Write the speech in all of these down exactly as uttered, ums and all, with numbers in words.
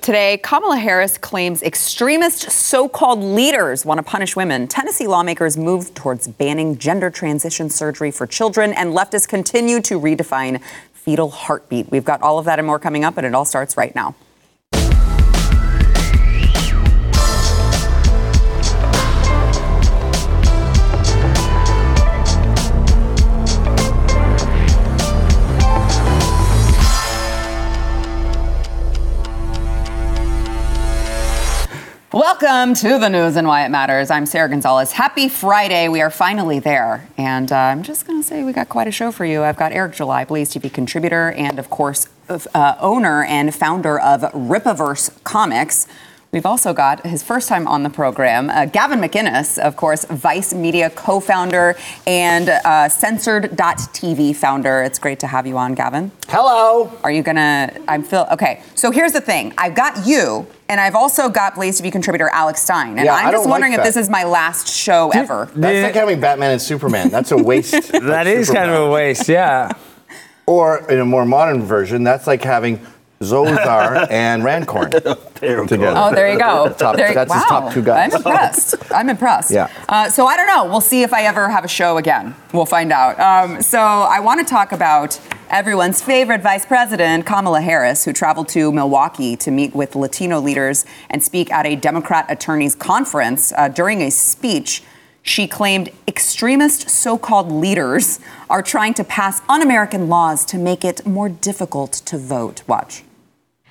Today, Kamala Harris claims extremist so-called leaders want to punish women. Tennessee lawmakers move towards banning gender transition surgery for children, and leftists continue to redefine fetal heartbeat. We've got all of that and more coming up, and it all starts right now. Welcome to the news and why it matters. I'm Sarah Gonzalez. Happy Friday. We are finally there. And uh, I'm just going to say we got quite a show for you. I've got Eric July, Blaze T V contributor and, of course, uh, owner and founder of Ripaverse Comics. We've also got his first time on the program, uh, Gavin McInnes, of course, Vice Media co-founder and uh, censored dot t v founder. It's great to have you on, Gavin. Hello. Are you going to... I'm Phil. Okay. So here's the thing. I've got you... And I've also got Blaze T V contributor Alex Stein. And yeah, I'm just wondering like if this is my last show Dude, ever. That's yeah. like having Batman and Superman. That's a waste. that that's is Superman. Kind of a waste, yeah. Or in a more modern version, that's like having Zoltar and Rancorn together. Oh, there you go. Top, there you, that's wow. his top two guys. I'm impressed. I'm impressed. Yeah. Uh, so I don't know. We'll see if I ever have a show again. We'll find out. Um, so I want to talk about... everyone's favorite vice president, Kamala Harris, who traveled to Milwaukee to meet with Latino leaders and speak at a Democrat attorneys conference. Uh, during a speech, she claimed extremist so-called leaders are trying to pass un-American laws to make it more difficult to vote. Watch.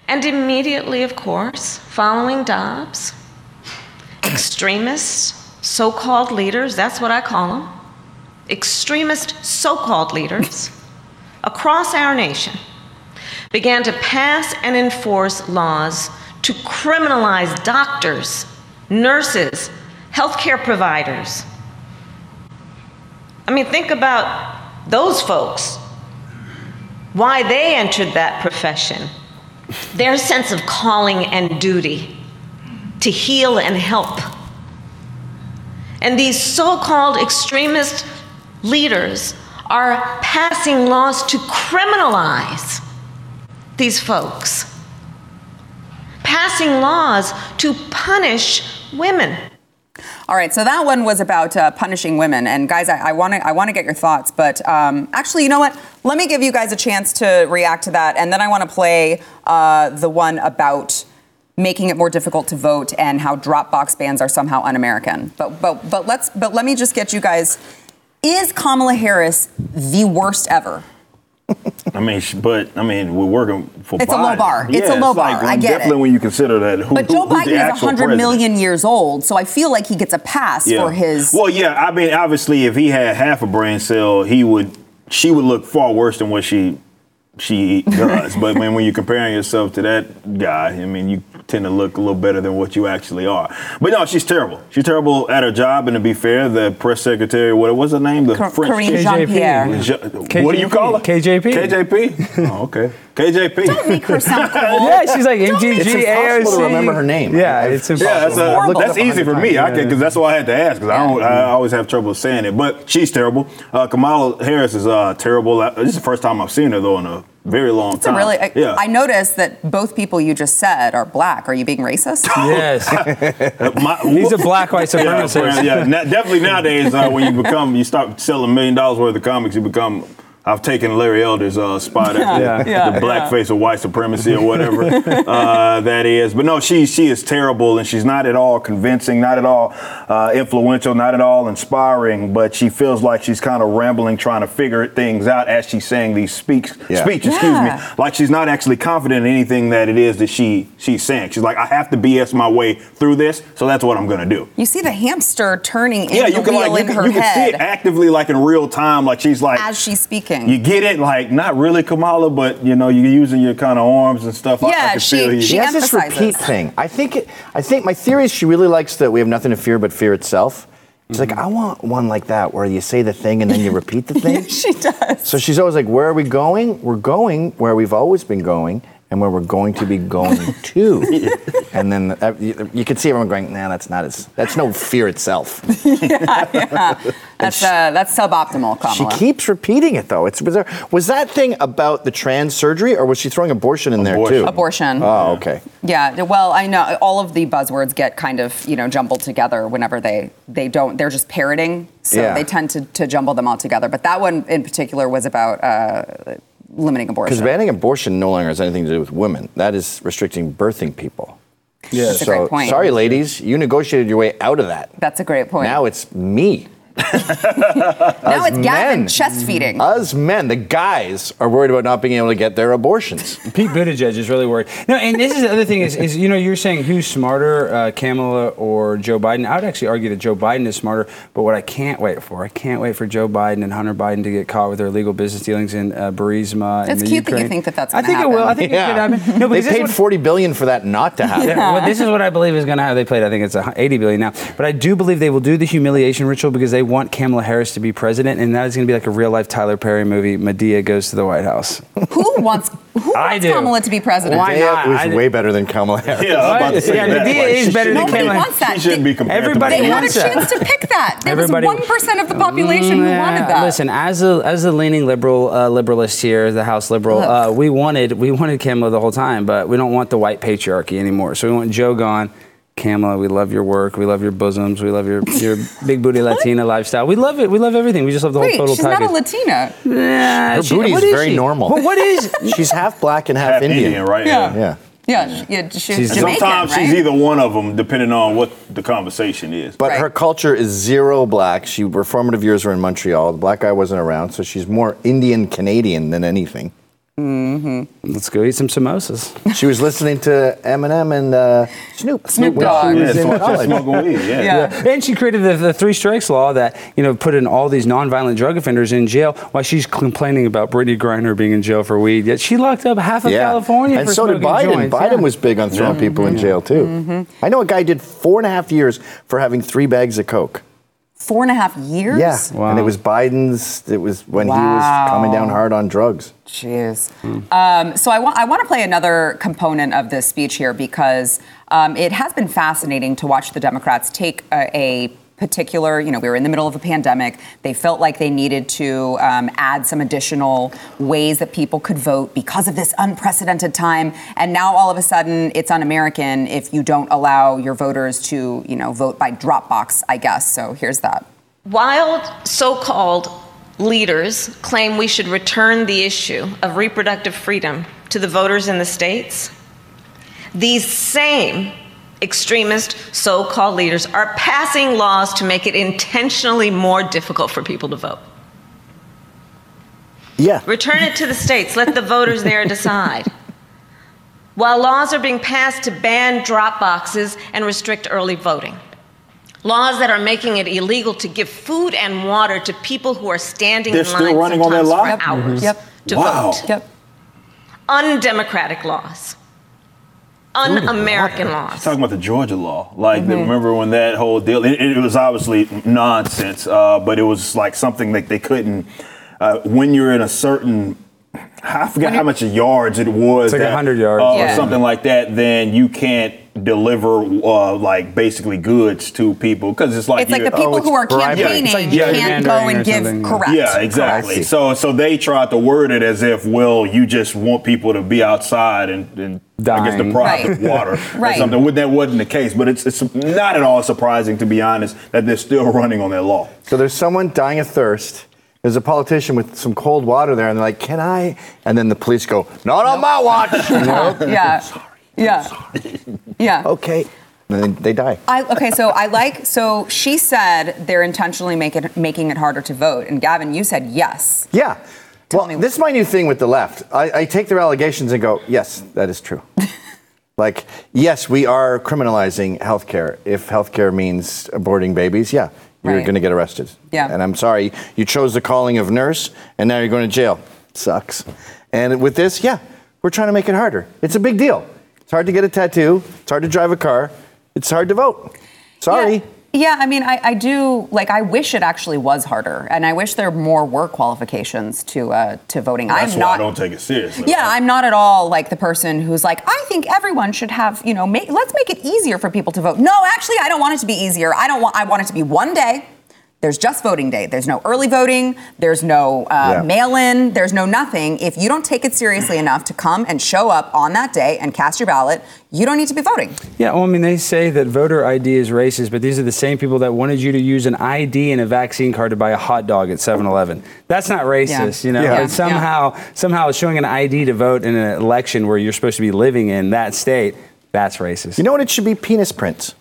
And immediately, of course, following Dobbs, extremist so-called leaders, that's what I call them, extremist so-called leaders across our nation began to pass and enforce laws to criminalize doctors, nurses, healthcare providers. I mean, think about those folks, why they entered that profession, their sense of calling and duty to heal and help. And these so-called extremist leaders are passing laws to criminalize these folks, passing laws to punish women. All right, so that one was about uh, punishing women. And guys, I want to I want to get your thoughts, but um, actually, you know what? Let me give you guys a chance to react to that, and then I want to play uh, the one about making it more difficult to vote and how Dropbox bans are somehow un-American. But but but let's but let me just get you guys. Is Kamala Harris the worst ever? I mean, but I mean, we're working for. It's Biden. a low bar. Yeah, it's a low it's like, bar. I get definitely it. Definitely when you consider that. Who, but Joe who, Biden is one hundred million years old, so I feel like he gets a pass yeah. for his. Well, yeah. I mean, obviously, if he had half a brain cell, he would. She would look far worse than what she she does. But when when you're comparing yourself to that guy, I mean, you tend to look a little better than what you actually are. But no, she's terrible. She's terrible at her job, and to be fair, the press secretary, what was her name? The K- French Karine Jean-Pierre. K J P. What do you call her? K J P. K J P? Oh, okay. K J P. Don't make her sound cool. Yeah, she's like M G G, A O C. It's impossible to remember her name. Yeah, I mean, it's impossible. Yeah, that's, a, look, that's easy for me, because yeah. that's all I had to ask, because yeah. I don't. I always have trouble saying it. But she's terrible. Uh, Kamala Harris is uh, terrible. This is the first time I've seen her, though, in a very long it's time. A really, I, yeah. I noticed that both people you just said are black. Are you being racist? Yes. My, He's a black white supremacist. Yeah, yeah. Definitely nowadays, uh, when you become, you start selling million dollars worth of comics, you become... I've taken Larry Elder's uh, spot at yeah, the, yeah, the blackface yeah. of white supremacy or whatever uh, that is. But no, she she is terrible, and she's not at all convincing, not at all uh, influential, not at all inspiring. But she feels like she's kind of rambling, trying to figure things out as she's saying these speech, yeah. speech excuse yeah. me. Like she's not actually confident in anything that it is that she she's saying. She's like, I have to B S my way through this, so that's what I'm going to do. You see the hamster turning in yeah, the you can, wheel like, in you can, her you head. You can see it actively, like in real time, like she's like as she's speaking. joking. You get it? Like, not really, Kamala, but, you know, you're using your kind of arms and stuff. Yeah, I, I can she, feel you. She, she has this repeat thing. I think, it, I think my theory is she really likes that we have nothing to fear but fear itself. She's mm-hmm. like, I want one like that where you say the thing and then you repeat the thing. Yeah, she does. So she's always like, where are we going? We're going where we've always been going and where we're going to be going to. Yeah. And then uh, you, you could see everyone going, nah, that's not as, that's no fear itself. Yeah, yeah. That's, she, uh, that's suboptimal, Kamala. She keeps repeating it, though. It's bizarre. Was that thing about the trans surgery, or was she throwing abortion in abortion. there, too? Abortion. Oh, okay. Yeah, well, I know all of the buzzwords get kind of, you know, jumbled together whenever they, they don't, they're just parroting. So yeah. they tend to, to jumble them all together. But that one in particular was about... Uh, limiting abortion. Because banning abortion no longer has anything to do with women. That is restricting birthing people. Yeah. That's so, a great point. Sorry, ladies, you negotiated your way out of that. That's a great point. Now it's me. Now it's Gavin chest feeding. Us men, the guys, are worried about not being able to get their abortions. Pete Buttigieg is really worried. No, and this is the other thing is, is you know, you're saying who's smarter, uh, Kamala or Joe Biden? I would actually argue that Joe Biden is smarter. But what I can't wait for, I can't wait for Joe Biden and Hunter Biden to get caught with their illegal business dealings in uh, Burisma. It's in the cute Ukraine. That you think that that's going to happen. I think it will. I think yeah. it could happen. No, they paid forty billion dollars for that not to happen. Yeah. Yeah. Well, this is what I believe is going to happen. They played, I think it's eighty billion dollars now. But I do believe they will do the humiliation ritual because they want Kamala Harris to be president, and that is going to be like a real-life Tyler Perry movie. Medea goes to the White House. Who wants? Who I wants do. Kamala to be president? Why not? Medea was way better than Kamala Harris. Yeah, I was about to say yeah, that. Medea like, is better than Kamala. Nobody wants that. She shouldn't be compared Everybody to They wants had a chance to pick that. There Everybody, was one percent of the population yeah, who wanted that. Listen, as a as the leaning liberal uh, liberalist here, the House liberal, uh, we wanted we wanted Kamala the whole time, but we don't want the white patriarchy anymore. So we want Joe gone. Kamala, we love your work. We love your bosoms. We love your, your big booty Latina lifestyle. We love it. We love everything. We just love the Wait, whole total she's package. She's not a Latina. Nah, her she, booty is very she? normal. Well, what is? She's half black and half, half Indian. Indian, right? Yeah. Yeah. Yeah, yeah she's she's Jamaican, sometimes right? she's either one of them, depending on what the conversation is. But right. her culture is zero black. She, her formative years were in Montreal. The black guy wasn't around, so she's more Indian Canadian than anything. Mm-hmm. Let's go eat some samosas. She was listening to Eminem and uh, Snoop. Snoop Dogg. Yeah, yeah. yeah. And she created the, the three strikes law that, you know, put in all these nonviolent drug offenders in jail while she's complaining about Brittany Griner being in jail for weed. Yet she locked up half of yeah. California and for so did Biden. Joints. Biden yeah. was big on throwing yeah. people mm-hmm. in jail, too. Mm-hmm. I know a guy did four and a half years for having three bags of coke. Four and a half years? Yeah. Wow. And it was Biden's, it was when wow. he was coming down hard on drugs. Jeez. Mm. Um, so I, wa- I want to play another component of this speech here because um, it has been fascinating to watch the Democrats take a, a particular, you know, we were in the middle of a pandemic. They felt like they needed to um, add some additional ways that people could vote because of this unprecedented time. And now all of a sudden it's un-American if you don't allow your voters to, you know, vote by Dropbox, I guess. So here's that. Wild so-called leaders claim we should return the issue of reproductive freedom to the voters in the states. These same extremist so-called leaders are passing laws to make it intentionally more difficult for people to vote. Yeah. Return it to the states. Let the voters there decide. While laws are being passed to ban drop boxes and restrict early voting. Laws that are making it illegal to give food and water to people who are standing They're in line still running on their line? for hours yep. to wow. vote. Yep. Undemocratic laws. Un-American laws. She's talking about the Georgia law. Like, mm-hmm. remember when that whole deal, it, it was obviously nonsense, uh, but it was like something that they couldn't, uh, when you're in a certain, I forgot how much yards it was. It's like that, one hundred yards. Uh, yeah. Or something like that, then you can't deliver uh, like basically goods to people because it's like it's like the people oh, who are campaigning yeah, like can't go and give something. correct. Yeah, exactly. Correct. So so they tried to word it as if, well, you just want people to be outside and, and I guess deprived right. of water right. or something. That wasn't the case, but it's it's not at all surprising, to be honest, that they're still running on their law. So there's someone dying of thirst. There's a politician with some cold water there, and they're like, "Can I?" And then the police go, "Not nope. on my watch." Nope. Yeah. Sorry. Yeah. Yeah. Okay. And they die. I, okay, so I like, so she said they're intentionally make it, making it harder to vote. And Gavin, you said yes. Yeah. Tell well, me. This is my new thing with the left. I, I take their allegations and go, yes, that is true. Like, yes, we are criminalizing healthcare. If healthcare means aborting babies, yeah. You're right. going to get arrested. Yeah. And I'm sorry, you chose the calling of nurse, and now you're going to jail. Sucks. And with this, yeah, we're trying to make it harder. It's a big deal. It's hard to get a tattoo. It's hard to drive a car. It's hard to vote. Sorry. Yeah. Yeah, I mean, I, I do, like, I wish it actually was harder, and I wish there were more work qualifications to uh, to voting. Well, that's I'm why not, I don't take it seriously. Yeah, I'm not at all, like, the person who's like, I think everyone should have, you know, make, let's make it easier for people to vote. No, actually, I don't want it to be easier. I don't want, I want it to be one day. There's just voting day. There's no early voting. There's no uh, yeah. mail-in. There's no nothing. If you don't take it seriously enough to come and show up on that day and cast your ballot, you don't need to be voting. Yeah, well, I mean, they say that voter I D is racist, but these are the same people that wanted you to use an I D and a vaccine card to buy a hot dog at seven eleven. That's not racist, yeah. you know. Yeah. Like somehow, yeah. somehow showing an I D to vote in an election where you're supposed to be living in that state, that's racist. You know what? It should be penis prints.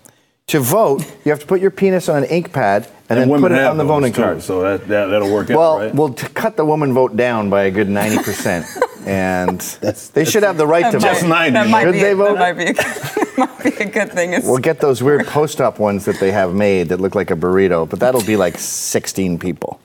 To vote, you have to put your penis on an ink pad and, and then put it on the voting too, card. So that, that, that'll work well, out, right? Well, to cut the woman vote down by a good ninety percent. And that's, they that's should have the right to vote. Just ninety. That might, should be, they vote? That might, be, a, might be a good thing. We'll get those weird post-op ones that they have made that look like a burrito, but that'll be like sixteen people.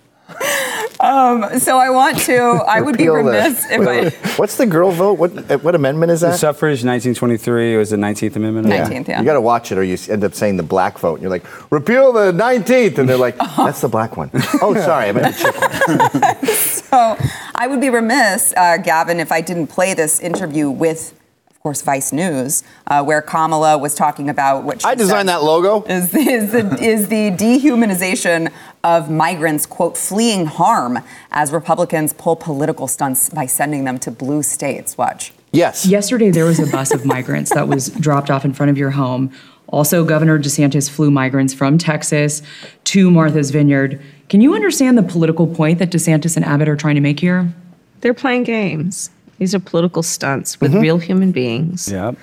Um, so I want to, I would be remiss the, if wait, I... What's the girl vote? What what amendment is that? The suffrage, nineteen twenty-three, it was the nineteenth amendment. Yeah. nineteenth, yeah. You got to watch it or you end up saying the black vote. And you're like, repeal the nineteenth. And they're like, oh. That's the black one. Oh, sorry, I meant the chick one. So I would be remiss, uh, Gavin, if I didn't play this interview with, of course, Vice News, uh, where Kamala was talking about what she I designed that logo. Is, is, the, is the dehumanization of migrants, quote, fleeing harm as Republicans pull political stunts by sending them to blue states. Watch. Yes. Yesterday, there was a bus of migrants that was dropped off in front of your home. Also, Governor DeSantis flew migrants from Texas to Martha's Vineyard. Can you understand the political point that DeSantis and Abbott are trying to make here? They're playing games. These are political stunts with mm-hmm. real human beings yep.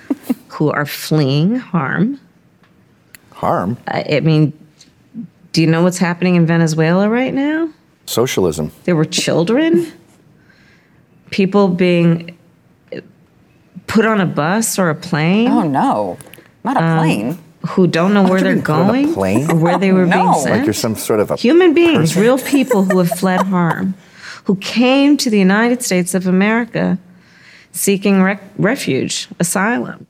who are fleeing harm. Harm? Uh, I mean... Do you know what's happening in Venezuela right now? Socialism. There were children, people being put on a bus or a plane. Oh, no, not a um, plane. Who don't know where they're going or where they were oh, no. being sent. Like you're some sort of a human beings, person. Real people who have fled harm, who came to the United States of America seeking rec- refuge, asylum.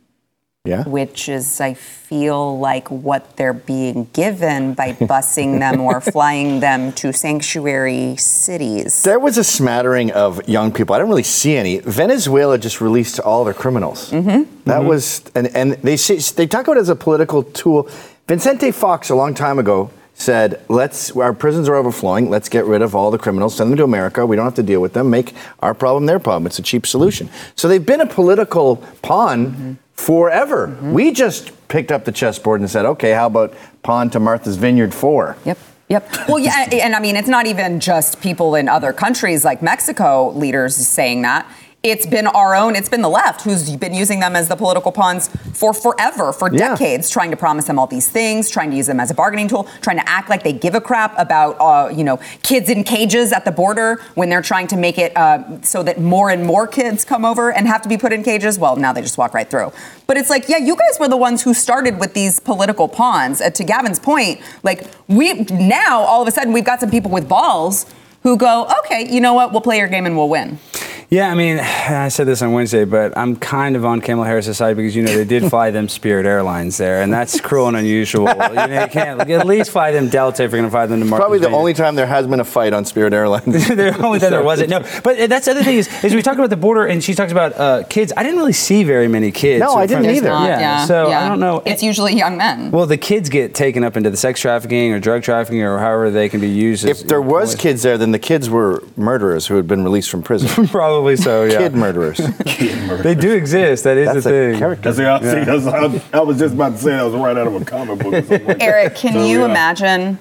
Yeah. Which is, I feel like, what they're being given by busing them or flying them to sanctuary cities. There was a smattering of young people. I didn't really see any. Venezuela just released all their criminals. Mm-hmm. That mm-hmm. was, and, and they they talk about it as a political tool. Vicente Fox, a long time ago, said, "Let's our prisons are overflowing. Let's get rid of all the criminals, send them to America. We don't have to deal with them. Make our problem their problem. It's a cheap solution." Mm-hmm. So they've been a political pawn. Mm-hmm. Forever. Mm-hmm. We just picked up the chessboard and said, okay, how about pawn to Martha's Vineyard four? Yep. Yep. Well, yeah, and I mean, it's not even just people in other countries like Mexico leaders saying that. It's been our own, it's been the left who's been using them as the political pawns for forever, for decades, yeah. trying to promise them all these things, trying to use them as a bargaining tool, trying to act like they give a crap about, uh, you know, kids in cages at the border when they're trying to make it uh, so that more and more kids come over and have to be put in cages. Well, now they just walk right through. But it's like, yeah, you guys were the ones who started with these political pawns. Uh, to Gavin's point, like, we now, all of a sudden, we've got some people with balls who go, okay, you know what, we'll play your game and we'll win. Yeah, I mean, I said this on Wednesday, but I'm kind of on Kamala Harris' side because, you know, they did fly them Spirit Airlines there, and that's cruel and unusual. You know, you can't at least fly them Delta if you're going to fly them to Martha's Probably the Vineyard. Only time there has been a fight on Spirit Airlines. The only time there wasn't. No, but that's the other thing is, is we talk about the border, and she talks about uh, kids. I didn't really see very many kids. No, I didn't either. Not, yeah, yeah, so yeah. I don't know. It's usually young men. Well, the kids get taken up into the sex trafficking or drug trafficking or however they can be used. As, if there you know, was boys. Kids there, then the kids were murderers who had been released from prison. Probably. Probably so, yeah. Kid murderers. Kid murderers. They do exist. That is That's the thing. Character. That's yeah. That's, I, was, I was just about to say that was right out of a comic book. Or something like Eric, that. can so, you yeah. imagine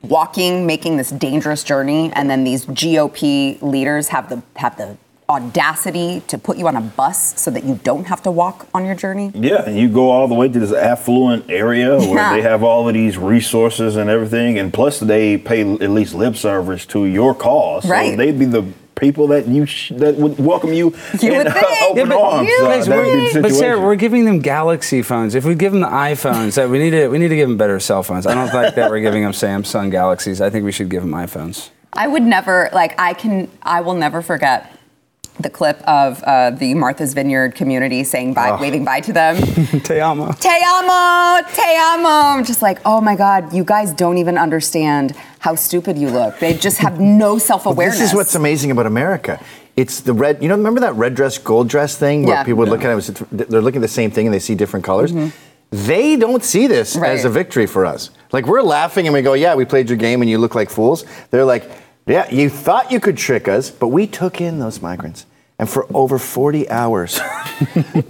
walking, making this dangerous journey, and then these G O P leaders have the have the audacity to put you on a bus so that you don't have to walk on your journey? Yeah, and you go all the way to this affluent area where yeah. they have all of these resources and everything, and plus they pay at least lip service to your cause. Right. So they'd be the people that you sh- that would welcome you, you in would think. Uh, open yeah, but arms. You uh, would think. But Sarah, we're giving them Galaxy phones. If we give them the iPhones, that we need to we need to give them better cell phones. I don't think that we're giving them Samsung Galaxies. I think we should give them iPhones. I would never like I can I will never forget the clip of uh, the Martha's Vineyard community saying bye, oh. waving bye to them. Te amo. Te amo, te amo. Just like, oh my God, you guys don't even understand how stupid you look. They just have no self-awareness. Well, this is what's amazing about America. It's the red, you know, remember that red dress, gold dress thing where yeah. people would yeah. look at it, was, they're looking at the same thing and they see different colors? Mm-hmm. They don't see this right. as a victory for us. Like, we're laughing and we go, yeah, we played your game and you look like fools. They're like, yeah, you thought you could trick us, but we took in those migrants. And for over forty hours,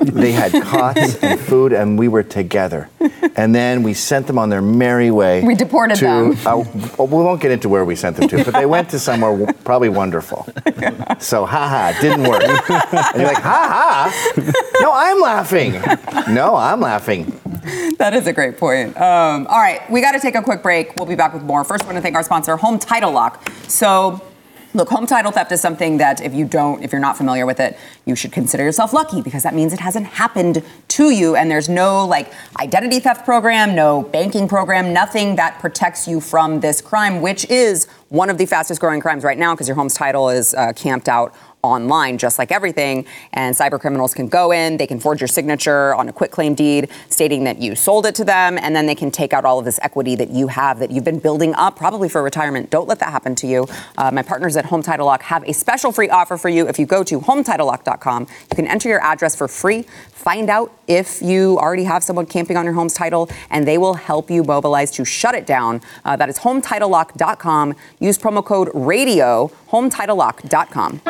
they had cots and food, and we were together. And then we sent them on their merry way. We deported to, them. Uh, we won't get into where we sent them to, but they went to somewhere w- probably wonderful. Yeah. So, ha-ha, it didn't work. And you're like, ha-ha? No, I'm laughing. No, I'm laughing. That is a great point. Um, all right, we got to take a quick break. We'll be back with more. First, I want to thank our sponsor, Home Title Lock. So, look, home title theft is something that if you don't, if you're not familiar with it, you should consider yourself lucky because that means it hasn't happened to you. And there's no like identity theft program, no banking program, nothing that protects you from this crime, which is one of the fastest growing crimes right now because your home's title is uh, camped out online, just like everything. And cyber criminals can go in, they can forge your signature on a quitclaim deed stating that you sold it to them, and then they can take out all of this equity that you have that you've been building up probably for retirement. Don't let that happen to you. Uh, my partners at Home Title Lock have a special free offer for you. If you go to home title lock dot com, you can enter your address for free, find out if you already have someone camping on your home's title, and they will help you mobilize to shut it down. Uh, that is home title lock dot com. Use promo code RADIO, home title lock dot com.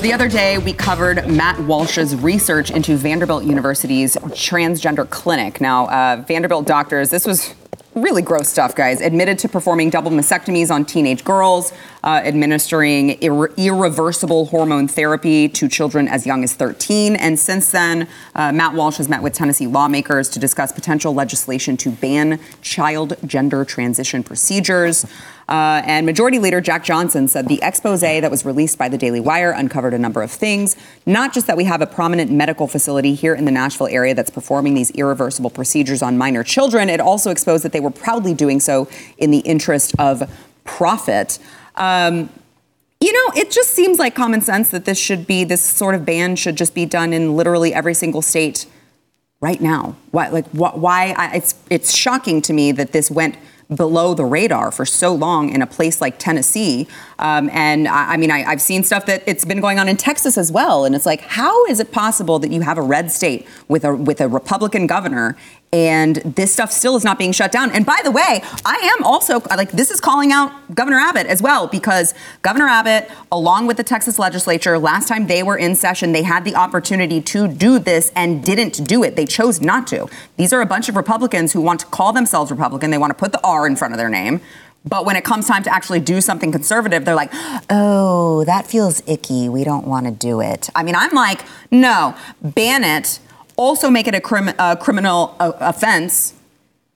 The other day, we covered Matt Walsh's research into Vanderbilt University's transgender clinic. Now, uh, Vanderbilt doctors, this was really gross stuff, guys, admitted to performing double mastectomies on teenage girls, uh, administering irre- irreversible hormone therapy to children as young as thirteen. And since then, uh, Matt Walsh has met with Tennessee lawmakers to discuss potential legislation to ban child gender transition procedures. Uh, and Majority Leader Jack Johnson said the expose that was released by the Daily Wire uncovered a number of things, not just that we have a prominent medical facility here in the Nashville area that's performing these irreversible procedures on minor children. It also exposed that they were proudly doing so in the interest of profit. Um, you know, it just seems like common sense that this should be, this sort of ban should just be done in literally every single state right now. Why? Like, wh- why? I, it's it's shocking to me that this went below the radar for so long in a place like Tennessee. Um, and I, I mean, I, I've seen stuff that it's been going on in Texas as well. And it's like, how is it possible that you have a red state with a with a Republican governor and this stuff still is not being shut down? And by the way, I am also like, this is calling out Governor Abbott as well, because Governor Abbott, along with the Texas legislature, last time they were in session, they had the opportunity to do this and didn't do it. They chose not to. These are a bunch of Republicans who want to call themselves Republican. They want to put the R in front of their name. But when it comes time to actually do something conservative, they're like, oh, that feels icky. We don't want to do it. I mean, I'm like, no, ban it. Also make it a, crim- a criminal uh, offense.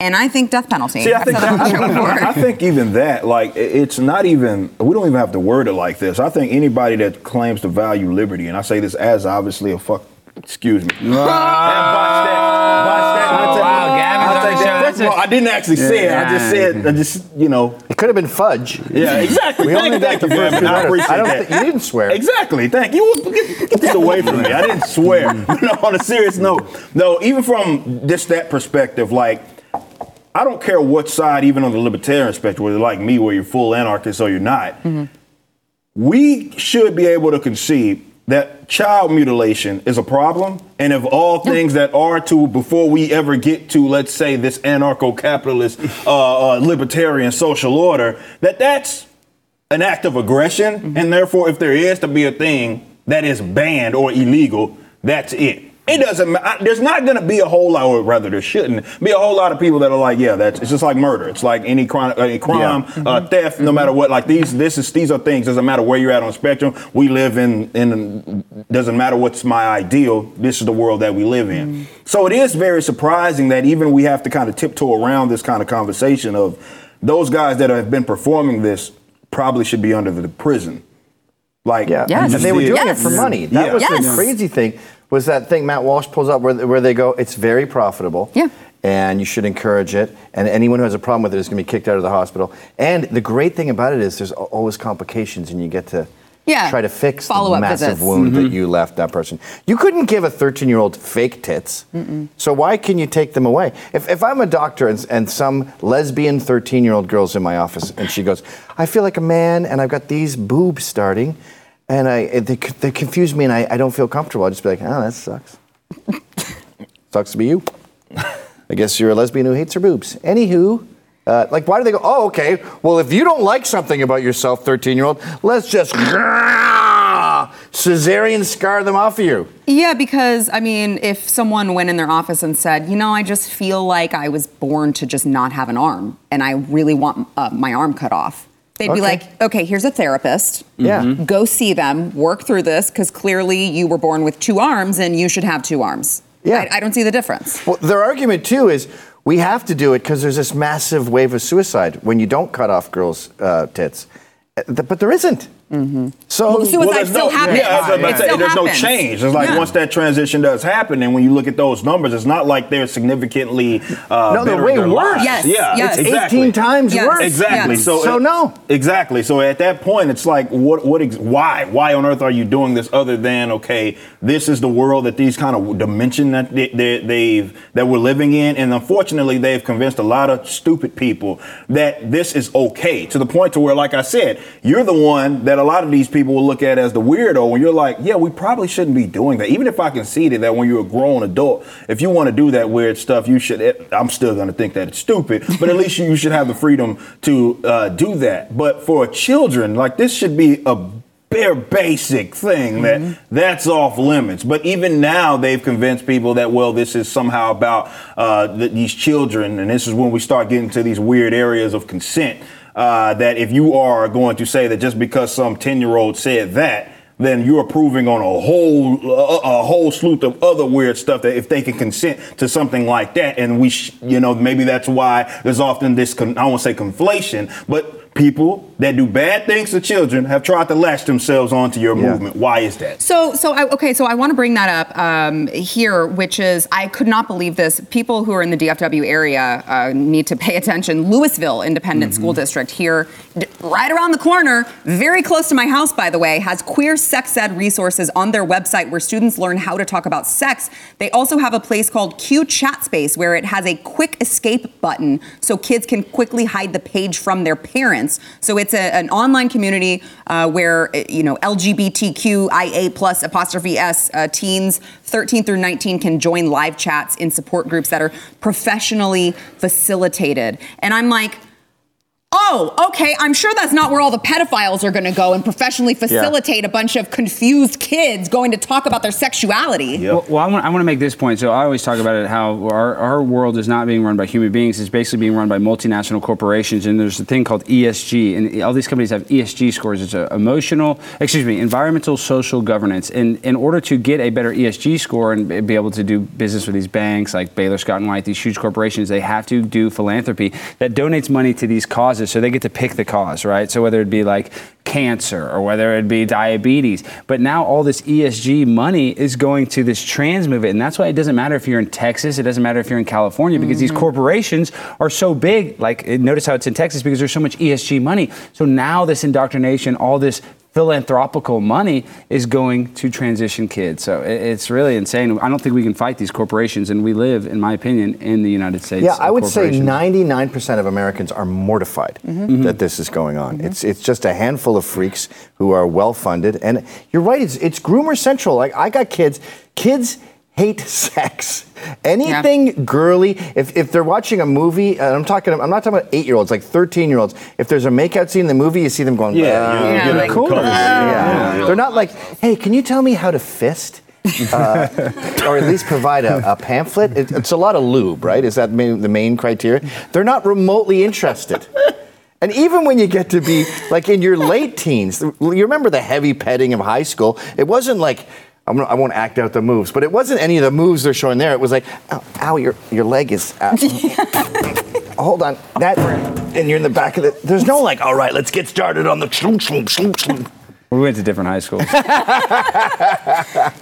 And I think death penalty. See, I, think that, I, I think even that, like, it's not even, we don't even have to word it like this. I think anybody that claims to value liberty, and I say this as obviously a fuck, excuse me. Oh, wow, Gavin's on the show. I didn't actually yeah, say it. Yeah. I just said, I just, you know. It could have been fudge. Yeah, exactly. We only got the first two. I appreciate I don't that. Th- you didn't swear. Exactly. Thank you. Get, get this away from me. I didn't swear. No, on a serious note. No, even from just that perspective, like, I don't care what side, even on the libertarian spectrum, whether like me, where you're full anarchist or you're not, mm-hmm. we should be able to concede that child mutilation is a problem. And of all things that are to, before we ever get to, let's say, this anarcho-capitalist uh, uh, libertarian social order, that that's an act of aggression. Mm-hmm. And therefore, if there is to be a thing that is banned or illegal, that's it. It doesn't matter. There's not going to be a whole lot, or rather there shouldn't be a whole lot of people that are like, yeah, that's, it's just like murder. It's like any crime, any crime yeah. mm-hmm. uh, theft, mm-hmm. no matter what. Like these, this is, these are things, doesn't matter where you're at on the spectrum. We live in, in doesn't matter what's my ideal. This is the world that we live in. Mm-hmm. So it is very surprising that even we have to kind of tiptoe around this kind of conversation of those guys that have been performing this probably should be under the prison. Like, yeah, yes. and they were doing yes. it for money. That yeah. was yes. the crazy thing. Was that thing Matt Walsh pulls up where where they go, it's very profitable, yeah, and you should encourage it, and anyone who has a problem with it is going to be kicked out of the hospital. And the great thing about it is there's always complications, and you get to yeah. try to fix Follow the massive visits. wound mm-hmm. that you left that person. You couldn't give a thirteen-year-old fake tits, Mm-mm. so why can you take them away? If if I'm a doctor and, and some lesbian thirteen-year-old girl's in my office, and she goes, I feel like a man, and I've got these boobs starting, and I they, they confuse me, and I, I don't feel comfortable. I'll just be like, oh, that sucks. Sucks to be you. I guess you're a lesbian who hates her boobs. Anywho, uh, like, why do they go, oh, okay, well, if you don't like something about yourself, thirteen-year-old, let's just cesarean scar them off of you. Yeah, because, I mean, if someone went in their office and said, you know, I just feel like I was born to just not have an arm, and I really want uh, my arm cut off. They'd okay. be like, okay, here's a therapist. Yeah. Mm-hmm. Go see them, work through this, because clearly you were born with two arms and you should have two arms. Yeah. I, I don't see the difference. Well, their argument, too, is we have to do it because there's this massive wave of suicide when you don't cut off girls' uh, tits. But there isn't. Mm-hmm. So well, suicide well, still no, happens. Yeah, yeah, right. still there's happens. no change. It's like yeah. once that transition does happen, and when you look at those numbers, it's not like they're significantly uh, no, they're way worse. Yes, yeah, yes. It's exactly. eighteen times yes. worse. Exactly. Yes. So, so it, no. Exactly. So at that point, it's like, what? What? Ex- why? Why on earth are you doing this? Other than okay, this is the world that these kind of dimension that they, they, they've that we're living in, and unfortunately, they've convinced a lot of stupid people that this is okay to the point to where, like I said, you're the one that a lot of these people will look at as the weirdo, and you're like, yeah, we probably shouldn't be doing that. Even if I conceded that when you're a grown adult, if you want to do that weird stuff, you should. It, I'm still going to think that it's stupid, but at least you should have the freedom to uh, do that. But for children, like, this should be a bare basic thing that mm-hmm. that's off limits. But even now they've convinced people that, well, this is somehow about uh, th- these children, and this is when we start getting to these weird areas of consent. Uh, that if you are going to say that just because some ten-year-old said that, then you're approving on a whole a, a whole slew of other weird stuff that if they can consent to something like that, and we, sh- you know, maybe that's why there's often this, con- I won't say conflation, but people that do bad things to children have tried to latch themselves onto your yeah. movement. Why is that? So, so I, okay, so I want to bring that up um, here, which is, I could not believe this. People who are in the D F W area uh, need to pay attention. Louisville Independent mm-hmm. School District here, d- right around the corner, very close to my house, by the way, has queer sex ed resources on their website where students learn how to talk about sex. They also have a place called Q Chat Space where it has a quick escape button so kids can quickly hide the page from their parents. So it's a, an online community uh, where, you know, L G B T Q I A plus apostrophe S uh, teens thirteen through nineteen can join live chats in support groups that are professionally facilitated. And I'm like, oh, okay, I'm sure that's not where all the pedophiles are going to go and professionally facilitate yeah. a bunch of confused kids going to talk about their sexuality. Yep. Well, well, I want I want to make this point. So I always talk about it, how our, our world is not being run by human beings. It's basically being run by multinational corporations. And there's a thing called E S G. And all these companies have E S G scores. It's a emotional, excuse me, environmental, social governance. And in order to get a better E S G score and be able to do business with these banks like Baylor Scott and White, these huge corporations, they have to do philanthropy that donates money to these causes. So they get to pick the cause, right? So whether it be like cancer or whether it be diabetes. But now all this E S G money is going to this trans movement. And that's why it doesn't matter if you're in Texas. It doesn't matter if you're in California, because mm-hmm. these corporations are so big. Like, notice how it's in Texas, because there's so much E S G money. So now this indoctrination, all this philanthropical money is going to transition kids. So it's really insane. I don't think we can fight these corporations, and we live, in my opinion, in the United States. Yeah, I would say ninety-nine percent of Americans are mortified mm-hmm. that this is going on. Mm-hmm. It's it's just a handful of freaks who are well-funded. And you're right, it's it's groomer central. Like, I got kids. Kids hate sex. Anything yeah. girly. If if they're watching a movie, and I'm talking, I'm not talking about eight-year-olds, like thirteen-year-olds. If there's a makeout scene in the movie, you see them going, yeah, uh, yeah, yeah, like, cool. Uh, yeah. Yeah. They're not like, hey, can you tell me how to fist? uh, or at least provide a, a pamphlet. It, it's a lot of lube, right? Is that main, the main criteria? They're not remotely interested. And even when you get to be, like, in your late teens, you remember the heavy petting of high school. It wasn't like, I'm, I won't act out the moves, but it wasn't any of the moves they're showing there. It was like, ow, ow your, your leg is out. Hold on. That, and you're in the back of the, there's no like, all right, let's get started on the shloom, shloom, shloom, shloom. We went to different high schools.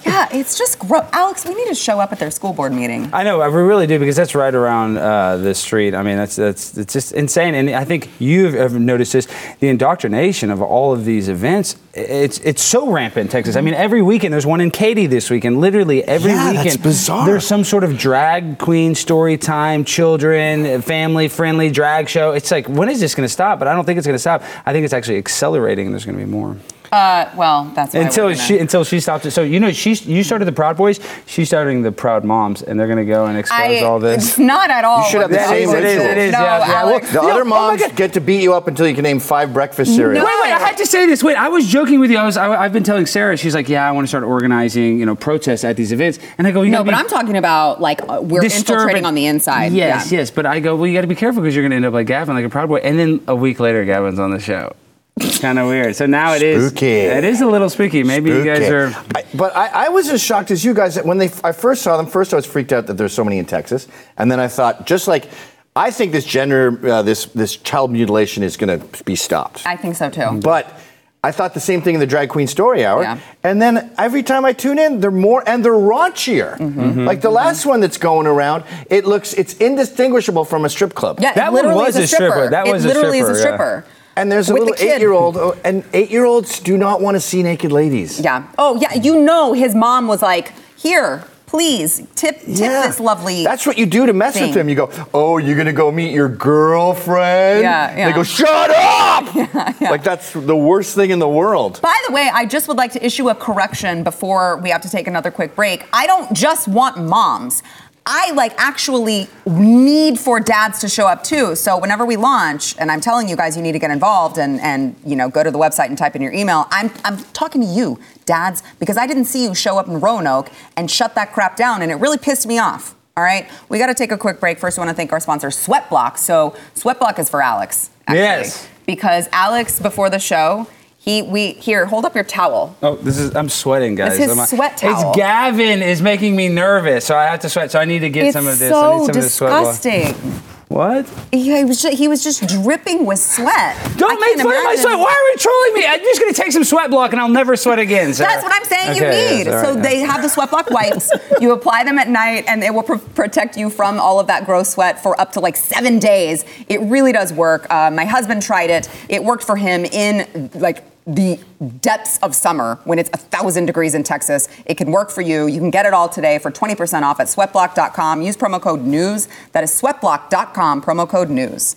Yeah, it's just gross. Alex, we need to show up at their school board meeting. I know, we really do, because that's right around uh, the street. I mean, that's that's it's just insane. And I think you've noticed this, the indoctrination of all of these events. It's it's so rampant in Texas. I mean, every weekend, there's one in Katy this weekend. Literally every yeah, weekend. That's bizarre. There's some sort of drag queen story time, children, family-friendly drag show. It's like, when is this going to stop? But I don't think it's going to stop. I think it's actually accelerating, and there's going to be more. Uh, well, that's why until we're gonna... she until she stopped it. So you know, she you started the Proud Boys. She's starting the Proud Moms, and they're gonna go and expose I, all this. It's not at all. You should have the same ritual. It is. It is. No, yeah, yeah. Well, the no, other moms oh get to beat you up until you can name five breakfast cereals. No. Wait, wait. I had to say this. Wait, I was joking with you. I was. I, I've been telling Sarah. She's like, yeah, I want to start organizing, you know, protests at these events. And I go, you no, but be... I'm talking about like uh, we're disturbing. Infiltrating on the inside. Yes, yeah. yes. But I go, well, you got to be careful because you're gonna end up like Gavin, like a Proud Boy. And then a week later, Gavin's on the show. It's kind of weird. So now it is. Spooky. It is a little spooky. Maybe spooky. You guys are. I, but I, I was as shocked as you guys when they. I first saw them. First, I was freaked out that there's so many in Texas, and then I thought, just like, I think this gender, uh, this this child mutilation is going to be stopped. I think so too. But I thought the same thing in the drag queen story hour, yeah. And then every time I tune in, they're more and they're raunchier. Mm-hmm. Mm-hmm. Like the mm-hmm. last one that's going around, it looks it's indistinguishable from a strip club. Yeah, that one was a stripper. stripper. That was it a stripper. It literally is a stripper. Yeah. And there's a with little the eight-year-old, oh, and eight-year-olds do not want to see naked ladies. Yeah. Oh, yeah. You know, his mom was like, "Here, please, tip, tip yeah. this lovely." That's what you do to mess thing. With them. You go, "Oh, you're gonna go meet your girlfriend?" Yeah. yeah. They go, "Shut up!" Yeah, yeah. Like that's the worst thing in the world. By the way, I just would like to issue a correction before we have to take another quick break. I don't just want moms. I like actually need for dads to show up too. So whenever we launch, and I'm telling you guys, you need to get involved and, and you know, go to the website and type in your email. I'm I'm talking to you, dads, because I didn't see you show up in Roanoke and shut that crap down, and it really pissed me off. All right, we got to take a quick break. First, I want to thank our sponsor, SweatBlock. So SweatBlock is for Alex, actually, yes, because Alex before the show. He, we, here, hold up your towel. Oh, this is, I'm sweating, guys. It's his I'm, sweat towel. It's Gavin is making me nervous, so I have to sweat. So I need to get it's some of this. So I need some disgusting. Of this sweat. What? He was, just, he was just dripping with sweat. Don't I make fun imagine. Of my sweat. Why are you trolling me? I'm just going to take some sweat block and I'll never sweat again. Sarah. That's what I'm saying okay, you need. Right, so yeah. They have the sweat block wipes. You apply them at night and it will pr- protect you from all of that gross sweat for up to like seven days. It really does work. Uh, my husband tried it. It worked for him in like the depths of summer when it's a thousand degrees in Texas. It can work for you. You can get it all today for twenty percent off at sweatblock dot com. Use promo code news. That is sweatblock dot com, promo code news.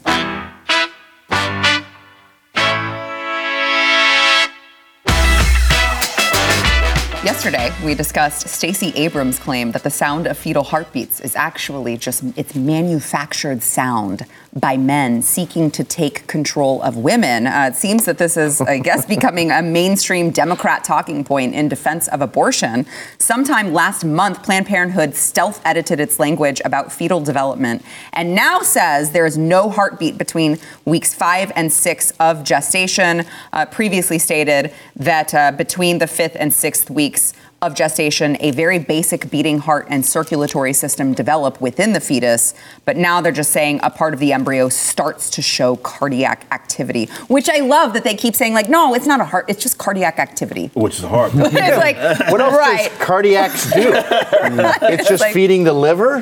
Yesterday, we discussed Stacey Abrams' claim that the sound of fetal heartbeats is actually just, it's manufactured sound by men seeking to take control of women. Uh, it seems that this is, I guess, becoming a mainstream Democrat talking point in defense of abortion. Sometime last month, Planned Parenthood stealth edited its language about fetal development and now says there is no heartbeat between weeks five and six of gestation. Uh, previously stated that uh, between the fifth and sixth week of gestation, a very basic beating heart and circulatory system develop within the fetus, but now they're just saying a part of the embryo starts to show cardiac activity, which I love that they keep saying, like, no, it's not a heart, it's just cardiac activity. Which is a heart. It's like, what else right. does cardiacs do? Right. It's just like, feeding the liver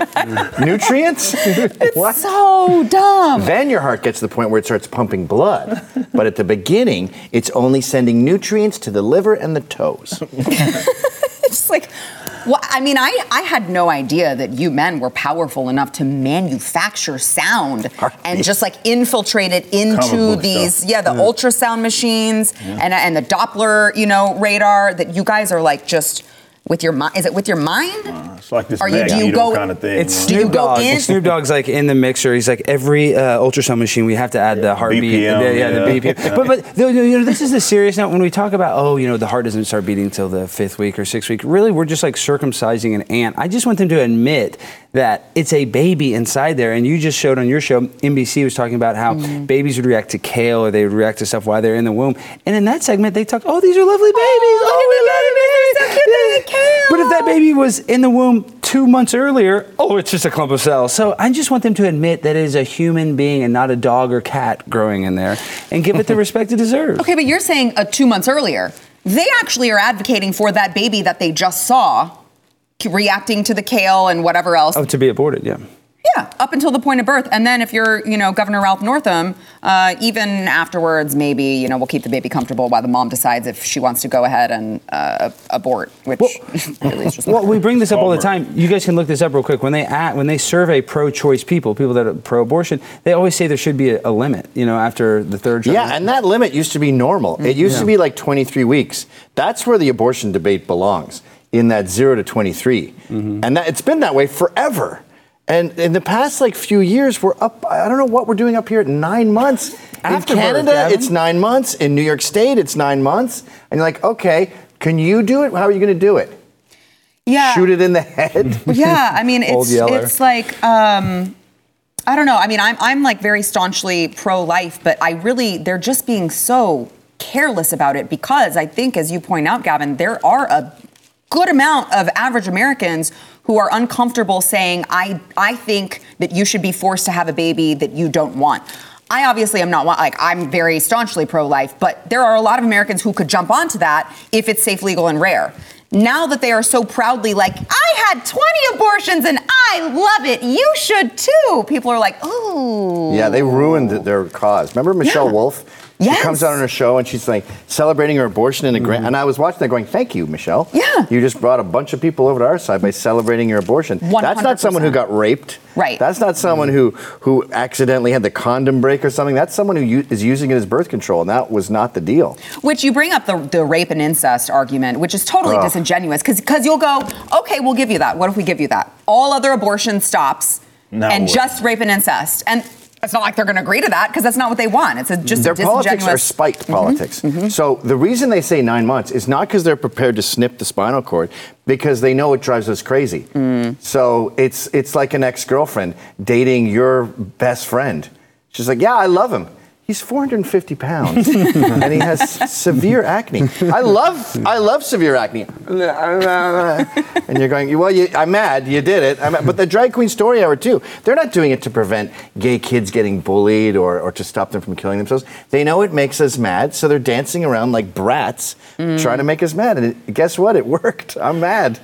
nutrients? It's what? So dumb. Then your heart gets to the point where it starts pumping blood, but at the beginning, it's only sending nutrients to the liver and the toes. It's like, well, I mean, I, I had no idea that you men were powerful enough to manufacture sound and just like infiltrate it into these, stuff. yeah, the yeah. ultrasound machines yeah. and and the Doppler, you know, radar that you guys are like just With your mind? Is it with your mind? Uh, it's like this Are you, do you go, kind of thing. It's Snoop, do you go Dogg. In? Snoop Dogg's like in the mixer. He's like, every uh, ultrasound machine, we have to add yeah. the heartbeat. B P M, the, yeah, yeah, the B P M. But but you know, this is the serious note. When we talk about, oh, you know, the heart doesn't start beating until the fifth week or sixth week, really, we're just like circumcising an ant. I just want them to admit that it's a baby inside there. And you just showed on your show, N B C was talking about how mm-hmm. babies would react to kale or they would react to stuff while they're in the womb. And in that segment, they talked, oh, these are lovely babies. Oh, oh look at the babies. They're so cute. But if that baby was in the womb two months earlier, oh, it's just a clump of cells. So I just want them to admit that it is a human being and not a dog or cat growing in there and give it the respect it deserves. Okay, but you're saying uh, two months earlier. They actually are advocating for that baby that they just saw reacting to the kale and whatever else. Oh, to be aborted, yeah. Yeah, up until the point of birth. And then if you're, you know, Governor Ralph Northam, uh, even afterwards, maybe, you know, we'll keep the baby comfortable while the mom decides if she wants to go ahead and uh, abort, which well, really is just Well, we bring this up all the time. You guys can look this up real quick. When they at, when they survey pro-choice people, people that are pro-abortion, they always say there should be a, a limit, you know, after the third child. Yeah, and that limit used to be normal. Mm-hmm. It used yeah. to be like twenty-three weeks. That's where the abortion debate belongs, in that zero to twenty-three. Mm-hmm. And that, it's been that way forever. And in the past, like, few years, we're up, I don't know what we're doing up here at nine months. In Canada, it's nine months. In New York State, it's nine months. And you're like, okay, can you do it? How are you going to do it? Yeah. Shoot it in the head? Yeah, I mean, it's it's like, um, I don't know. I mean, I'm, I'm like, very staunchly pro-life, but I really, they're just being so careless about it because I think, as you point out, Gavin, there are a good amount of average Americans who are uncomfortable saying, I I think that you should be forced to have a baby that you don't want. I obviously am not, like, I'm very staunchly pro-life, but there are a lot of Americans who could jump onto that if it's safe, legal, and rare. Now that they are so proudly like, I had twenty abortions and I love it, you should too. People are like, ooh. Yeah, they ruined their cause. Remember Michelle yeah. Wolf? Yes. She comes out on her show and she's like celebrating her abortion in a grand. Mm-hmm. And I was watching that going, thank you, Michelle. Yeah. You just brought a bunch of people over to our side by celebrating your abortion. one hundred percent. That's not someone who got raped. Right. That's not someone mm-hmm. who, who accidentally had the condom break or something. That's someone who u- is using it as birth control. And that was not the deal. Which you bring up the, the rape and incest argument, which is totally Ugh. disingenuous. Because because you'll go, okay, we'll give you that. What if we give you that? All other abortion stops no and way. just rape and incest. And it's not like they're going to agree to that because that's not what they want. It's a, just Their a disingenuous... politics are spiked mm-hmm. politics. Mm-hmm. So the reason they say nine months is not because they're prepared to snip the spinal cord, because they know it drives us crazy. Mm. So it's it's like an ex-girlfriend dating your best friend. She's like, yeah, I love him. He's four hundred fifty pounds and he has severe acne. I love I love severe acne. And you're going, well, you, I'm mad. You did it. I'm mad. But the Drag Queen Story Hour, too, they're not doing it to prevent gay kids getting bullied or, or to stop them from killing themselves. They know it makes us mad, so they're dancing around like brats mm. trying to make us mad. And it, guess what? It worked. I'm mad.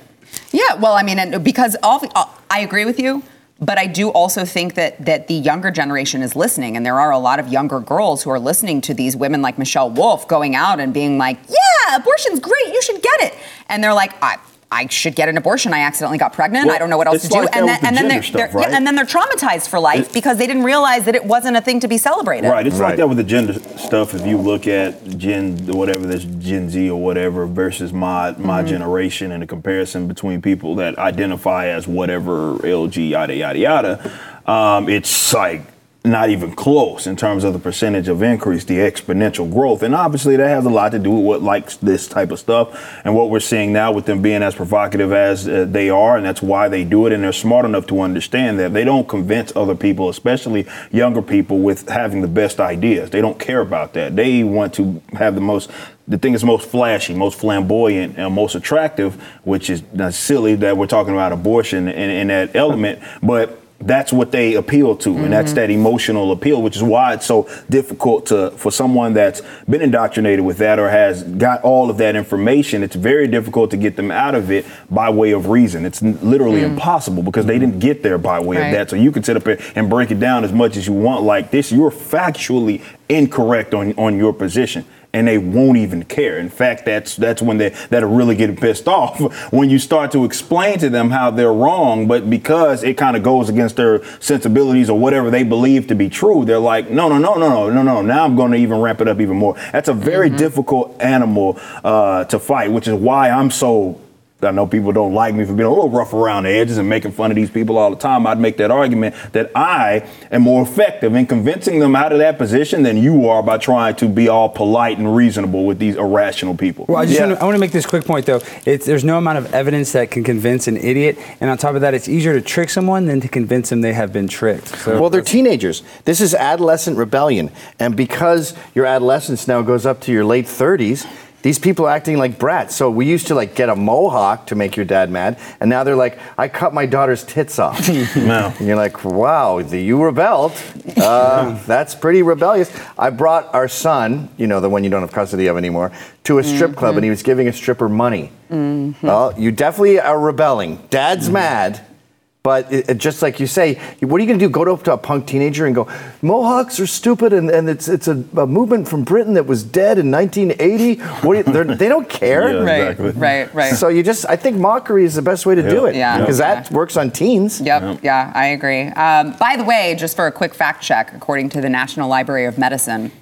Yeah, well, I mean, and because all, I agree with you. But I do also think that that the younger generation is listening, and there are a lot of younger girls who are listening to these women like Michelle Wolf going out and being like, yeah, abortion's great, you should get it. And they're like, I I should get an abortion. I accidentally got pregnant. Well, I don't know what else to do. Like and, then, the and, then they're, stuff, they're, right? yeah, and then they're traumatized for life it's, because they didn't realize that it wasn't a thing to be celebrated. Right. It's right. like that with the gender stuff. If you look at Gen, whatever that's Gen Z or whatever versus my, my mm-hmm. generation and the comparison between people that identify as whatever, L G, yada, yada, yada, um, it's like not even close in terms of the percentage of increase, the exponential growth. And obviously that has a lot to do with what likes this type of stuff and what we're seeing now with them being as provocative as uh, they are. And that's why they do it. And they're smart enough to understand that they don't convince other people, especially younger people, with having the best ideas. They don't care about that. They want to have the most The thing is most flashy, most flamboyant, and most attractive, which is silly that we're talking about abortion and, and that element. But that's what they appeal to, and that's that emotional appeal, which is why it's so difficult to for someone that's been indoctrinated with that or has got all of that information. It's very difficult to get them out of it by way of reason. It's literally mm. impossible because they didn't get there by way right. of that. So you can sit up here and break it down as much as you want like this. You're factually incorrect on, on your position. And they won't even care. In fact, that's that's when they that'll really get pissed off when you start to explain to them how they're wrong. But because it kind of goes against their sensibilities or whatever they believe to be true, they're like, no, no, no, no, no, no, no. Now I'm going to even ramp it up even more. That's a very mm-hmm. difficult animal uh, to fight, which is why I'm so I know people don't like me for being a little rough around the edges and making fun of these people all the time. I'd make that argument that I am more effective in convincing them out of that position than you are by trying to be all polite and reasonable with these irrational people. Well, I just yeah. want to, I want to make this quick point, though. It's, there's no amount of evidence that can convince an idiot. And on top of that, it's easier to trick someone than to convince them they have been tricked. So well, they're teenagers. This is adolescent rebellion. And because your adolescence now goes up to your late thirties, these people are acting like brats. So we used to like get a mohawk to make your dad mad, and now they're like, I cut my daughter's tits off. No. And you're like, wow, the, you rebelled. Uh, that's pretty rebellious. I brought our son, you know, the one you don't have custody of anymore, to a strip mm-hmm. club, and he was giving a stripper money. Mm-hmm. Well, you definitely are rebelling. Dad's mm-hmm. mad. But it, it, just like you say, what are you going to do? Go to a punk teenager and go, Mohawks are stupid, and, and it's it's a, a movement from Britain that was dead in nineteen eighty. What do you, they don't care. Yeah, right, exactly. right, right. So you just, I think mockery is the best way to yeah. do it. Yeah, because yeah. that yeah. works on teens. Yep, yeah, yeah I agree. Um, by the way, just for a quick fact check, according to the National Library of Medicine,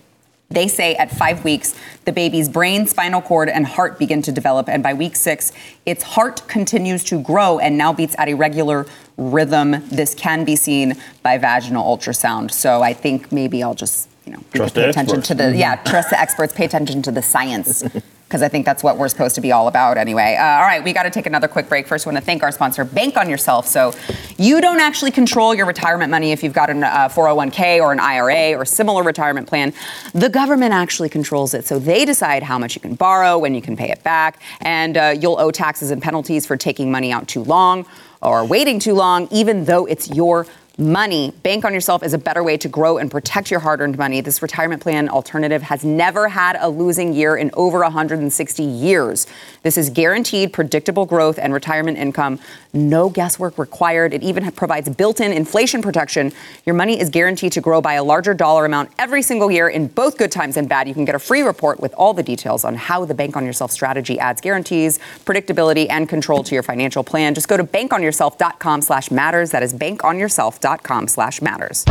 they say at five weeks, the baby's brain, spinal cord, and heart begin to develop. And by week six, its heart continues to grow and now beats at a regular rhythm. This can be seen by vaginal ultrasound. So I think maybe I'll just, you know, trust pay attention to the, mm-hmm. yeah, trust the experts, pay attention to the science. Because I think that's what we're supposed to be all about anyway. Uh, all right, we got to take another quick break. First, I want to thank our sponsor, Bank on Yourself. So you don't actually control your retirement money if you've got a uh, four oh one k or an I R A or similar retirement plan. The government actually controls it. So they decide how much you can borrow, when you can pay it back, and uh, you'll owe taxes and penalties for taking money out too long or waiting too long, even though it's your money. Bank on Yourself is a better way to grow and protect your hard-earned money. This retirement plan alternative has never had a losing year in over one hundred sixty years. This is guaranteed predictable growth and retirement income. No guesswork required. It even provides built-in inflation protection. Your money is guaranteed to grow by a larger dollar amount every single year in both good times and bad. You can get a free report with all the details on how the Bank on Yourself strategy adds guarantees, predictability, and control to your financial plan. Just go to bankonyourself.com slash matters. That is bankonyourself.com. .com slash matters.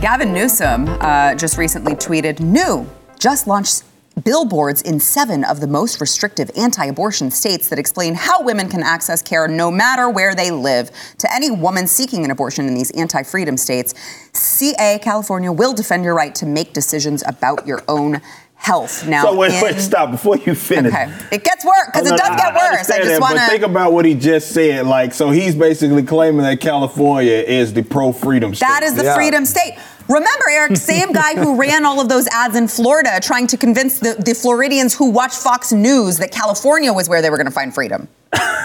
Gavin Newsom uh, just recently tweeted, new just launched billboards in seven of the most restrictive anti-abortion states that explain how women can access care no matter where they live. To any woman seeking an abortion in these anti-freedom states, C A California will defend your right to make decisions about your own health. Now, so wait, in, wait, stop before you finish. Okay. It gets worse because it does I, get I worse. I just want to think about what he just said. Like, so he's basically claiming that California is the pro-freedom state. That is the yeah. freedom state. Remember, Eric, same guy who ran all of those ads in Florida, trying to convince the, the Floridians who watch Fox News that California was where they were going to find freedom.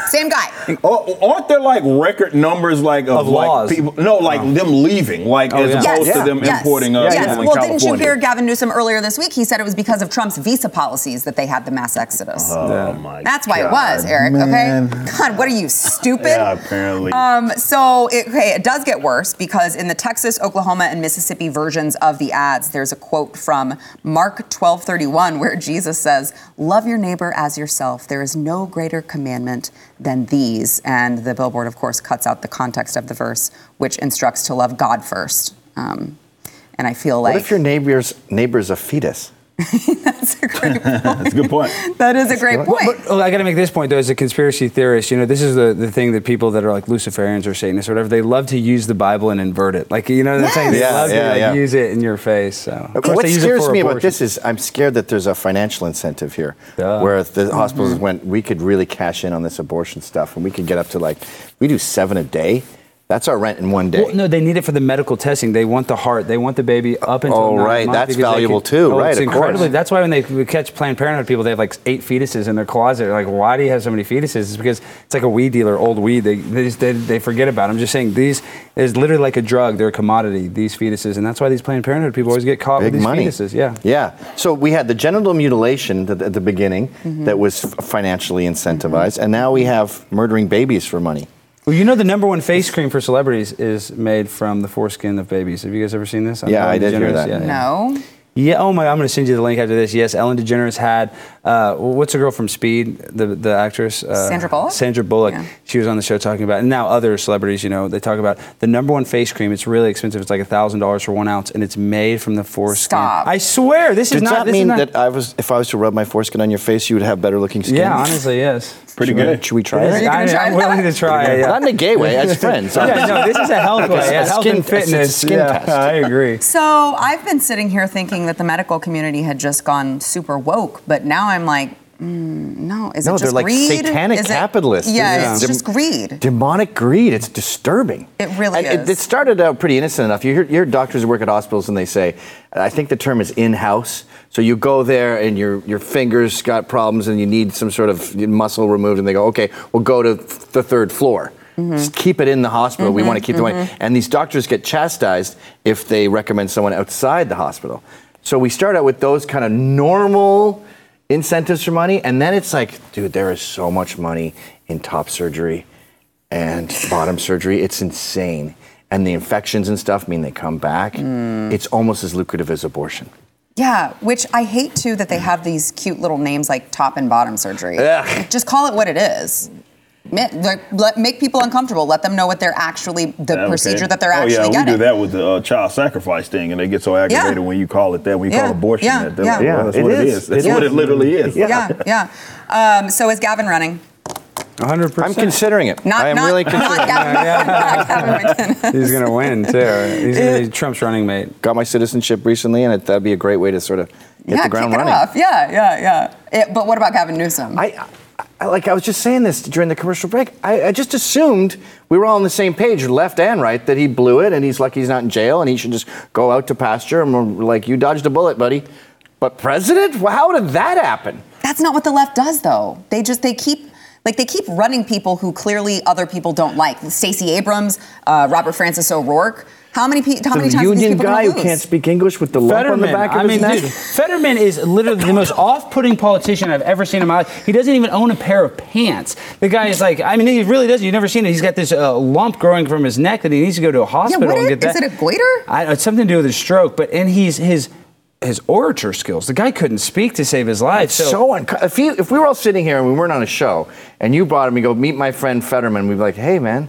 Same guy. Oh, aren't there like record numbers like of, of like laws. people? No, like oh. them leaving, like oh, as yeah. opposed yes. to them yes. importing. Uh, yes. Yes. Well, California. Didn't you hear Gavin Newsom earlier this week? He said it was because of Trump's visa policies that they had the mass exodus. Oh yeah. my! That's why God, it was, Eric. Man. Okay. God, what are you stupid? Yeah, apparently. Um. So it, okay, it does get worse because in the Texas, Oklahoma, and Mississippi versions of the ads, there's a quote from Mark twelve thirty-one where Jesus says, "Love your neighbor as yourself. There is no greater commandment than these," and the billboard, of course, cuts out the context of the verse, which instructs to love God first. Um, and I feel like, what if your neighbor's neighbor's a fetus? That's a great point. That's a good point. That is That's a great point. point. But, well, I got to make this point, though, as a conspiracy theorist, you know, this is the, the thing that people that are like Luciferians or Satanists or whatever, they love to use the Bible and invert it. Like, you know what I'm saying? They yeah, love yeah, to yeah. use it in your face. So. Of course, what scares me about this is I'm scared that there's a financial incentive here Duh. where the mm-hmm. hospitals went, we could really cash in on this abortion stuff and we could get up to like, we do seven a day. That's our rent in one day. Well, no, they need it for the medical testing. They want the heart. They want the baby up until oh, nine right. months. That's valuable can, too, oh, right? It's incredibly. That's why when they catch Planned Parenthood people, they have like eight fetuses in their closet. They're like, why do you have so many fetuses? It's because it's like a weed dealer, old weed. They they, just, they they forget about it. I'm just saying, these is literally like a drug. They're a commodity, these fetuses. And that's why these Planned Parenthood people always get caught Big with these money. fetuses. Yeah. Yeah. So we had the genital mutilation at the, the beginning mm-hmm. that was financially incentivized. Mm-hmm. And now we have murdering babies for money. Well, you know the number one face cream for celebrities is made from the foreskin of babies. Have you guys ever seen this? I'm yeah, I did generous. hear that. Yeah, yeah. No. Yeah. Oh my! I'm going to send you the link after this. Yes, Ellen DeGeneres had uh, what's the girl from Speed, the the actress uh, Sandra Bullock. Sandra Bullock. Yeah. She was on the show talking about, and now other celebrities, you know, they talk about the number one face cream. It's really expensive. It's like a thousand dollars for one ounce, and it's made from the foreskin. Stop! I swear, this Does is not. Does that mean not... that I was, if I was to rub my foreskin on your face, you would have better looking skin? Yeah, honestly, yes. Pretty should good. We, should we try it? I, try I'm that? willing to try it. Yeah. Not in a gay way, as friends. Yeah, no, this is a health way. Yeah, health skin, and fitness. Skin yeah, test. I agree. So I've been sitting here thinking that the medical community had just gone super woke, but now I'm like, mm, no, is no, it just like greed? No, they're like satanic is capitalists. It, yeah, yeah, it's just greed. Demonic greed. It's disturbing. It really and is. It, it started out pretty innocent enough. You hear, you hear doctors who work at hospitals and they say, I think the term is in-house. So you go there and your your fingers got problems and you need some sort of muscle removed, and they go, okay, we'll go to the third floor. Mm-hmm. Just keep it in the hospital. Mm-hmm, we want to keep mm-hmm. the money. And these doctors get chastised if they recommend someone outside the hospital. So we start out with those kind of normal incentives for money, and then it's like, dude, there is so much money in top surgery and bottom surgery. It's insane. And the infections and stuff mean they come back. Mm. It's almost as lucrative as abortion. Yeah, which I hate, too, that they have these cute little names like top and bottom surgery. Ugh. Just call it what it is. Like, make people uncomfortable. Let them know what they're actually, the okay. procedure that they're oh, actually yeah, getting. Oh, yeah, we do that with the uh, child sacrifice thing, and they get so aggravated yeah. when you call it that, when you yeah. call abortion yeah. that. They're yeah. like, well, that's yeah. what it is. It is. That's yeah. what it literally is. Yeah, yeah. yeah. Um, so is Gavin running? one hundred percent. I'm considering it. Not, I am not, really considering not Gavin, it. Not Gavin McInnes. He's going to win, too. He's gonna be Trump's running mate. Got my citizenship recently, and that would be a great way to sort of get yeah, the ground running. Off. Yeah, yeah, yeah. It, but what about Gavin Newsom? I... I, like I was just saying this during the commercial break, I, I just assumed we were all on the same page, left and right, that he blew it and he's lucky he's not in jail and he should just go out to pasture and we're like, you dodged a bullet, buddy. But president? Well, how did that happen? That's not what the left does, though. They just, they keep, like they keep running people who clearly other people don't like. Stacey Abrams, uh, Robert Francis O'Rourke. How many, pe- how many times have these people gonna lose? The union guy who can't speak English with the lump on the back of his neck. I mean, dude, Fetterman is literally the most off-putting politician I've ever seen in my life. He doesn't even own a pair of pants. The guy is like, I mean, he really doesn't. You've never seen it. He's got this uh, lump growing from his neck that he needs to go to a hospital yeah, and get that. Is it a goiter? I, it's something to do with his stroke, but and he's his his orator skills. The guy couldn't speak to save his life. That's so, so unco- if, he, if we were all sitting here and we weren't on a show, and you brought him, you go, meet my friend Fetterman, we'd be like, hey, man.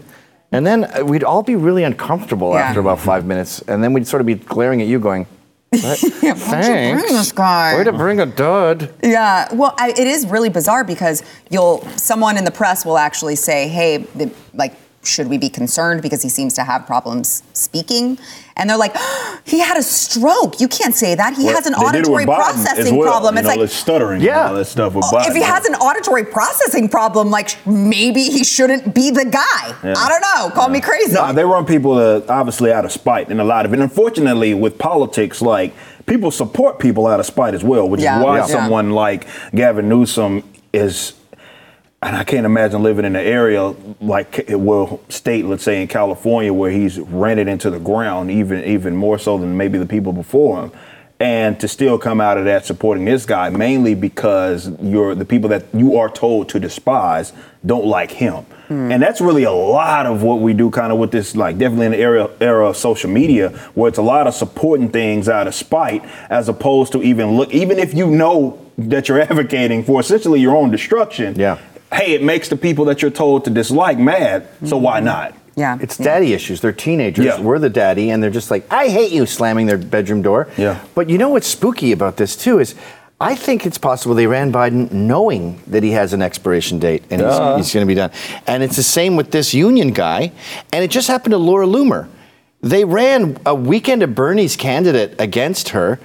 And then we'd all be really uncomfortable yeah. after about five minutes. And then we'd sort of be glaring at you going, what? yeah, thanks. Bring this guy? Way to bring a dud. Yeah, well, I, it is really bizarre because you'll someone in the press will actually say, hey, the, like, should we be concerned because he seems to have problems speaking? And they're like, oh, he had a stroke. You can't say that. He well, has an auditory processing well, problem. You it's know, like the stuttering yeah. and all that stuff with Biden. If he has an auditory processing problem, like maybe he shouldn't be the guy. Yeah. I don't know. Call yeah. me crazy. No, they run people uh, obviously out of spite and a lot of it. And unfortunately, with politics, like people support people out of spite as well, which yeah. is why yeah. someone yeah. like Gavin Newsom is. And I can't imagine living in an area like, well, state, let's say in California, where he's ran it into the ground even even more so than maybe the people before him. And to still come out of that supporting this guy, mainly because you're the people that you are told to despise don't like him. Mm. And that's really a lot of what we do kind of with this, like definitely in the era, era of social media, where it's a lot of supporting things out of spite, as opposed to even look, even if you know that you're advocating for essentially your own destruction. Yeah. Hey, it makes the people that you're told to dislike mad, so why not? Yeah, it's daddy yeah. issues. They're teenagers. Yeah. We're the daddy, and they're just like, I hate you, slamming their bedroom door. Yeah. But you know what's spooky about this, too, is I think it's possible they ran Biden knowing that he has an expiration date, and uh. he's, he's going to be done. And it's the same with this union guy, and it just happened to Laura Loomer. They ran a Weekend at Bernie's candidate against her.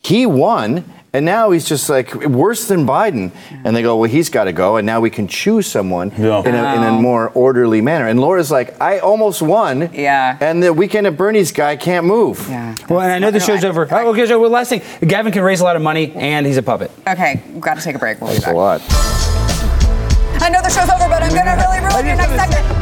He won. And now he's just like worse than Biden. And they go, well, he's got to go. And now we can choose someone yeah. in, a, in a more orderly manner. And Laura's like, I almost won. Yeah. And the Weekend at Bernie's guy can't move. Yeah. Well, and I know the show's I, over. I, oh, okay, so well, last thing. Gavin can raise a lot of money and he's a puppet. Okay, we've got to take a break. We'll That's be back. a lot. I know the show's over, but I'm going to really ruin your next segment.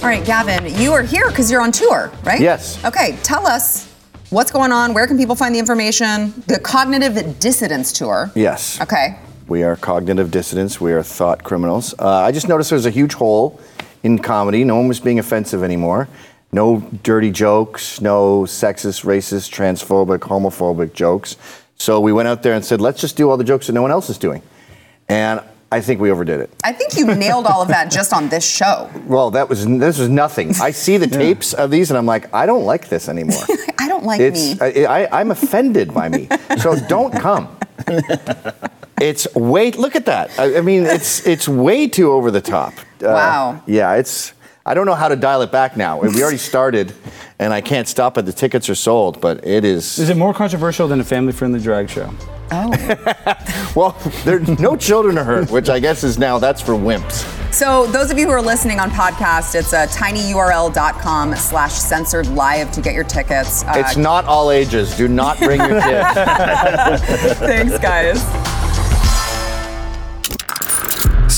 All right, Gavin, you are here because you're on tour, right? Yes. Okay, tell us what's going on. Where can people find the information? The Cognitive Dissidents Tour. Yes. Okay. We are cognitive dissidents. We are thought criminals. Uh, I just noticed there's a huge hole in comedy. No one was being offensive anymore. No dirty jokes, no sexist, racist, transphobic, homophobic jokes. So we went out there and said, let's just do all the jokes that no one else is doing. And I think we overdid it. I think you nailed all of that just on this show. Well, that was this was nothing. I see the yeah. tapes of these and I'm like, I don't like this anymore. I don't like it's, me. I, I, I'm offended by me. So don't come. It's way, look at that. I, I mean, it's it's way too over the top. Wow. Uh, yeah, it's, I don't know how to dial it back now. We already started and I can't stop it. The tickets are sold, but it is. Is it more controversial than a family-friendly drag show? Oh. Well, there, no children are hurt, which I guess is now, that's for wimps. So those of you who are listening on podcast, it's uh, tinyurl.com slash censored live to get your tickets. Uh, it's not all ages. Do not bring your kids. Thanks, guys.